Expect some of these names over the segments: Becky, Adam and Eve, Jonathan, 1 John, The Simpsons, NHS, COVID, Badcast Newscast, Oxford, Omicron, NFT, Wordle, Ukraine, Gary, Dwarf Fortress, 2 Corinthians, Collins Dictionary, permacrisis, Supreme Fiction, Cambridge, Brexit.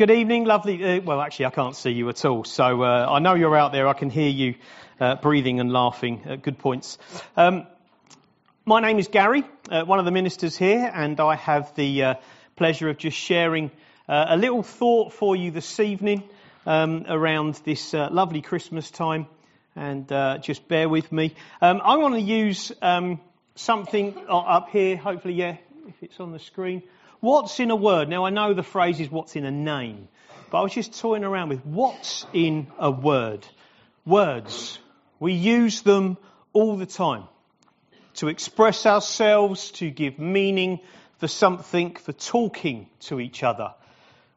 Good evening, lovely. Well, actually, I can't see you at all, so I know you're out there. I can hear you breathing and laughing at good points. My name is Gary, one of the ministers here, and I have the pleasure of just sharing a little thought for you this evening around this lovely Christmas time, and just bear with me. I want to use something up here, hopefully, yeah, if it's on the screen. What's in a word? Now, I know the phrase is what's in a name, but I was just toying around with what's in a word. Words. We use them all the time to express ourselves, to give meaning for something, for talking to each other.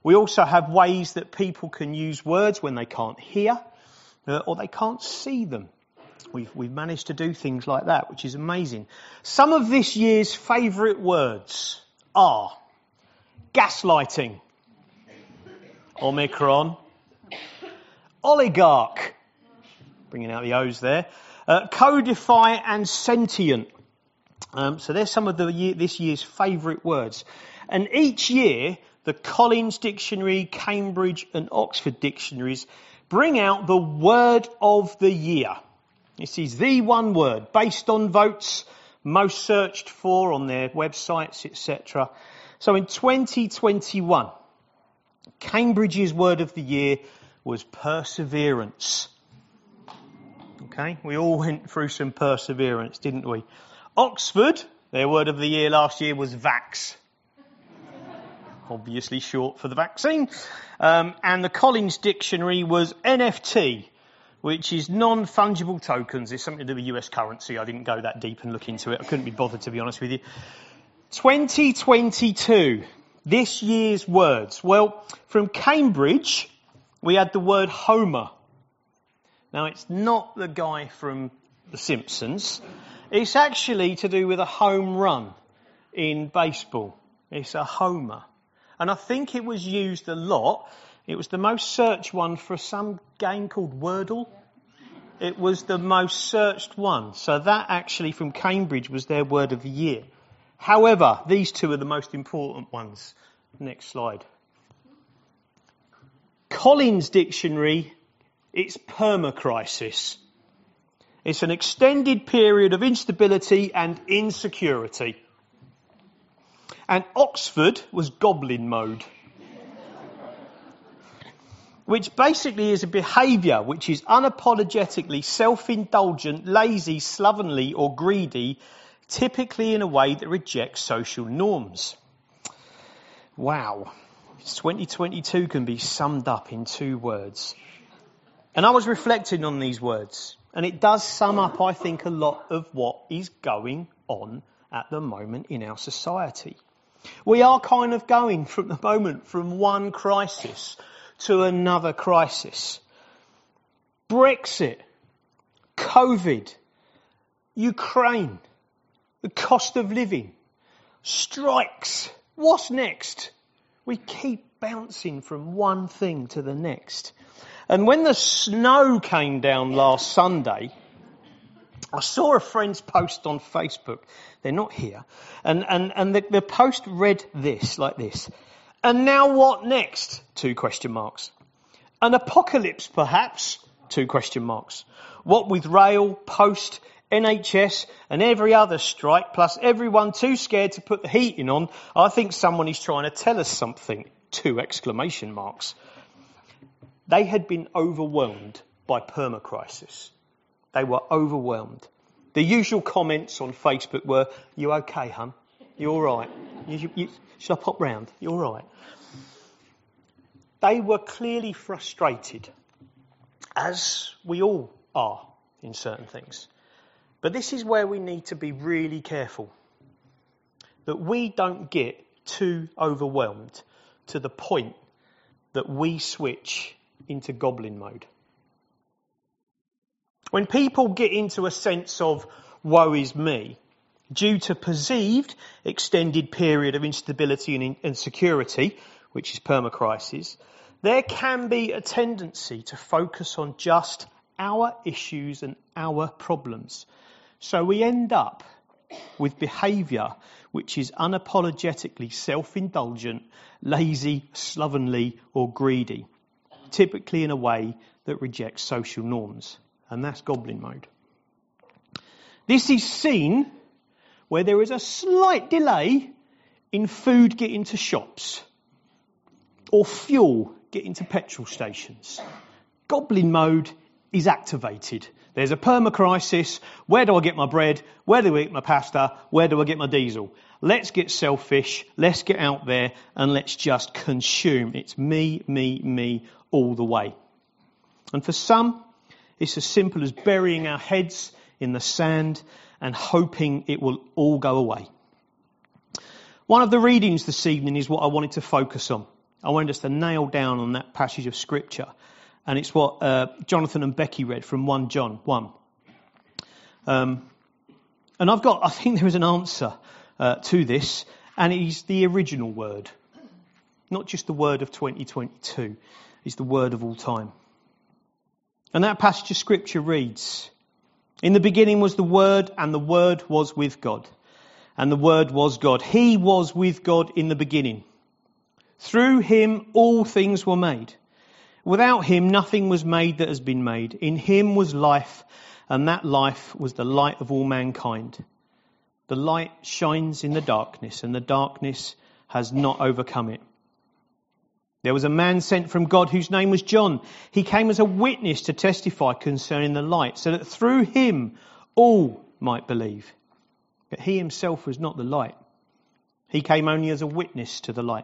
We also have ways that people can use words when they can't hear or they can't see them. We've managed to do things like that, which is amazing. Some of this year's favourite words are gaslighting, Omicron, oligarch, bringing out the O's there, codify and sentient. So there's some of this year's favourite words. And each year, the Collins Dictionary, Cambridge and Oxford dictionaries bring out the word of the year. This is the one word based on votes most searched for on their websites, etc. So in 2021, Cambridge's word of the year was perseverance. Okay, we all went through some perseverance, didn't we? Oxford, their word of the year last year was vax. Obviously short for the vaccine. And the Collins Dictionary was NFT, which is non-fungible tokens. It's something to do with US currency. I didn't go that deep and look into it. I couldn't be bothered, to be honest with you. 2022, this year's words. Well, from Cambridge, we had the word Homer. Now, it's not the guy from The Simpsons. It's actually to do with a home run in baseball. It's a homer. And I think it was used a lot. It was the most searched one for some game called Wordle. It was the most searched one. So that actually from Cambridge was their word of the year. However, these two are the most important ones. Next slide. Collins Dictionary, it's permacrisis. It's an extended period of instability and insecurity. And Oxford was goblin mode, which basically is a behaviour which is unapologetically self-indulgent, lazy, slovenly or greedy, typically in a way that rejects social norms. Wow, 2022 can be summed up in two words. And I was reflecting on these words, and it does sum up, I think, a lot of what is going on at the moment in our society. We are kind of going from the moment from one crisis to another crisis. Brexit, COVID, Ukraine, the cost of living, strikes. What's next? We keep bouncing from one thing to the next. And when the snow came down last Sunday, I saw a friend's post on Facebook. They're not here. And the post read this, like this. And now what next? $! An apocalypse, perhaps? $! What with rail, post, NHS and every other strike, plus everyone too scared to put the heating on, I think someone is trying to tell us something. $! They had been overwhelmed by permacrisis. They were overwhelmed. The usual comments on Facebook were, you okay, hun? You all right? Should I pop round? You all right? They were clearly frustrated, as we all are in certain things. But this is where we need to be really careful, that we don't get too overwhelmed to the point that we switch into goblin mode. When people get into a sense of woe is me, due to perceived extended period of instability and insecurity, which is permacrisis, there can be a tendency to focus on just our issues and our problems. So we end up with behaviour which is unapologetically self-indulgent, lazy, slovenly or greedy, typically in a way that rejects social norms. And that's goblin mode. This is seen where there is a slight delay in food getting to shops or fuel getting to petrol stations. Goblin mode is activated. There's a perma-crisis. Where do I get my bread? Where do I get my pasta? Where do I get my diesel? Let's get selfish. Let's get out there and let's just consume. It's me, me, me all the way. And for some, it's as simple as burying our heads in the sand and hoping it will all go away. One of the readings this evening is what I wanted to focus on. I wanted us to nail down on that passage of Scripture. And it's what Jonathan and Becky read from 1 John 1. And I think there is an answer to this, and it is the original word. Not just the word of 2022, it's the word of all time. And that passage of Scripture reads, "In the beginning was the Word, and the Word was with God. And the Word was God. He was with God in the beginning. Through him all things were made. Without him nothing was made that has been made. In him was life, and that life was the light of all mankind. The light shines in the darkness, and the darkness has not overcome it. There was a man sent from God whose name was John. He came as a witness to testify concerning the light, so that through him all might believe. But he himself was not the light. He came only as a witness to the light.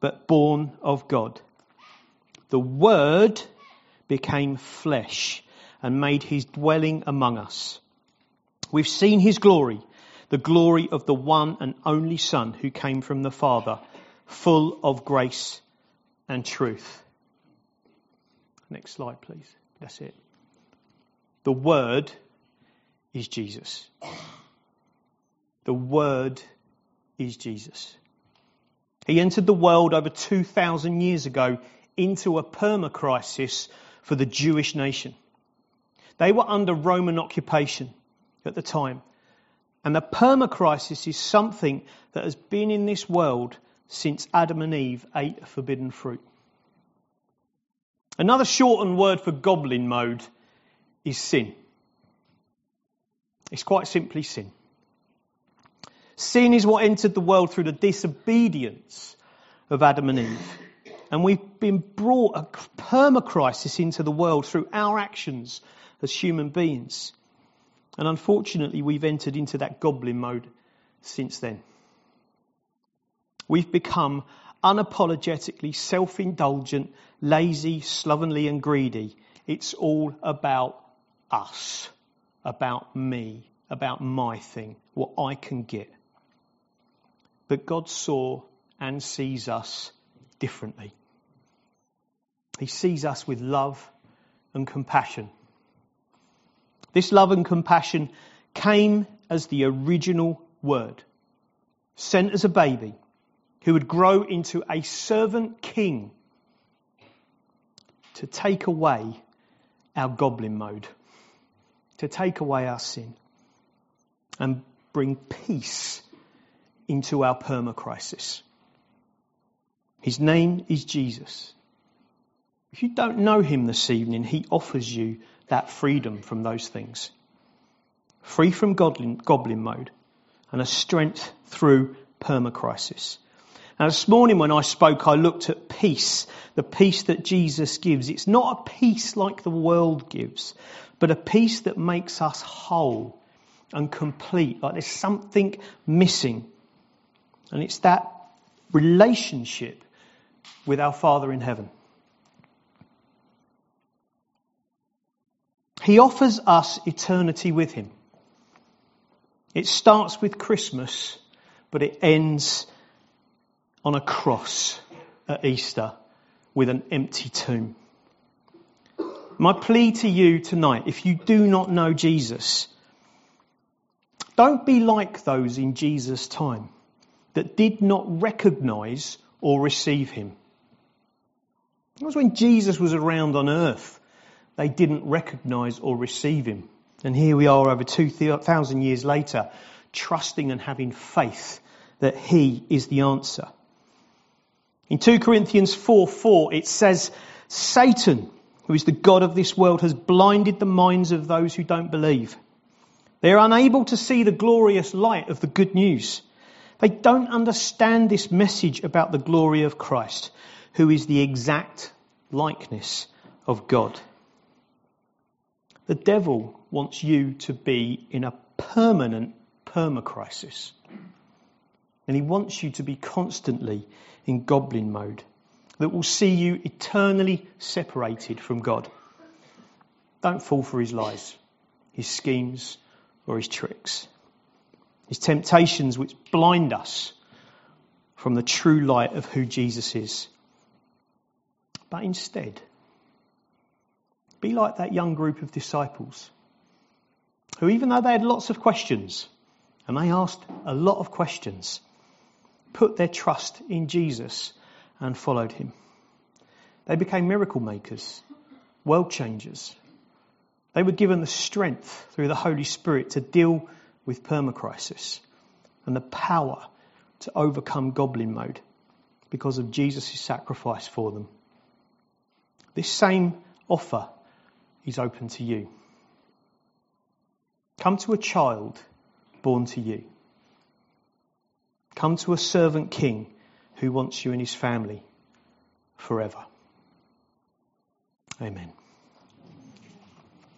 but born of God. The Word became flesh and made his dwelling among us. We've seen his glory, the glory of the one and only Son who came from the Father, full of grace and truth." Next slide, please. That's it. The Word is Jesus. The Word is Jesus. He entered the world over 2,000 years ago into a perma-crisis for the Jewish nation. They were under Roman occupation at the time. And the perma-crisis is something that has been in this world since Adam and Eve ate a forbidden fruit. Another shortened word for goblin mode is sin. It's quite simply sin. Sin is what entered the world through the disobedience of Adam and Eve. And we've been brought a perma-crisis into the world through our actions as human beings. And unfortunately, we've entered into that goblin mode since then. We've become unapologetically self-indulgent, lazy, slovenly and greedy. It's all about us, about me, about my thing, what I can get. But God saw and sees us differently. He sees us with love and compassion. This love and compassion came as the original Word, sent as a baby who would grow into a servant king to take away our goblin mode, to take away our sin and bring peace into our perma-crisis. His name is Jesus. If you don't know him this evening, he offers you that freedom from those things. Free from goblin mode and a strength through perma-crisis. Now this morning when I spoke, I looked at peace, the peace that Jesus gives. It's not a peace like the world gives, but a peace that makes us whole and complete, like there's something missing. And it's that relationship with our Father in heaven. He offers us eternity with him. It starts with Christmas, but it ends on a cross at Easter with an empty tomb. My plea to you tonight, if you do not know Jesus, don't be like those in Jesus' time that did not recognise or receive him. It was when Jesus was around on earth, they didn't recognise or receive him. And here we are over 2,000 years later, trusting and having faith that he is the answer. In 2 Corinthians 4:4, it says, Satan, who is the God of this world, has blinded the minds of those who don't believe. They are unable to see the glorious light of the good news. They don't understand this message about the glory of Christ, who is the exact likeness of God. The devil wants you to be in a permanent permacrisis. And he wants you to be constantly in goblin mode that will see you eternally separated from God. Don't fall for his lies, his schemes or his tricks, his temptations which blind us from the true light of who Jesus is. But instead, be like that young group of disciples who, even though they had lots of questions, and they asked a lot of questions, put their trust in Jesus and followed him. They became miracle makers, world changers. They were given the strength through the Holy Spirit to deal with permacrisis and the power to overcome goblin mode because of Jesus' sacrifice for them. This same offer is open to you. Come to a child born to you. Come to a servant king who wants you in his family forever. Amen.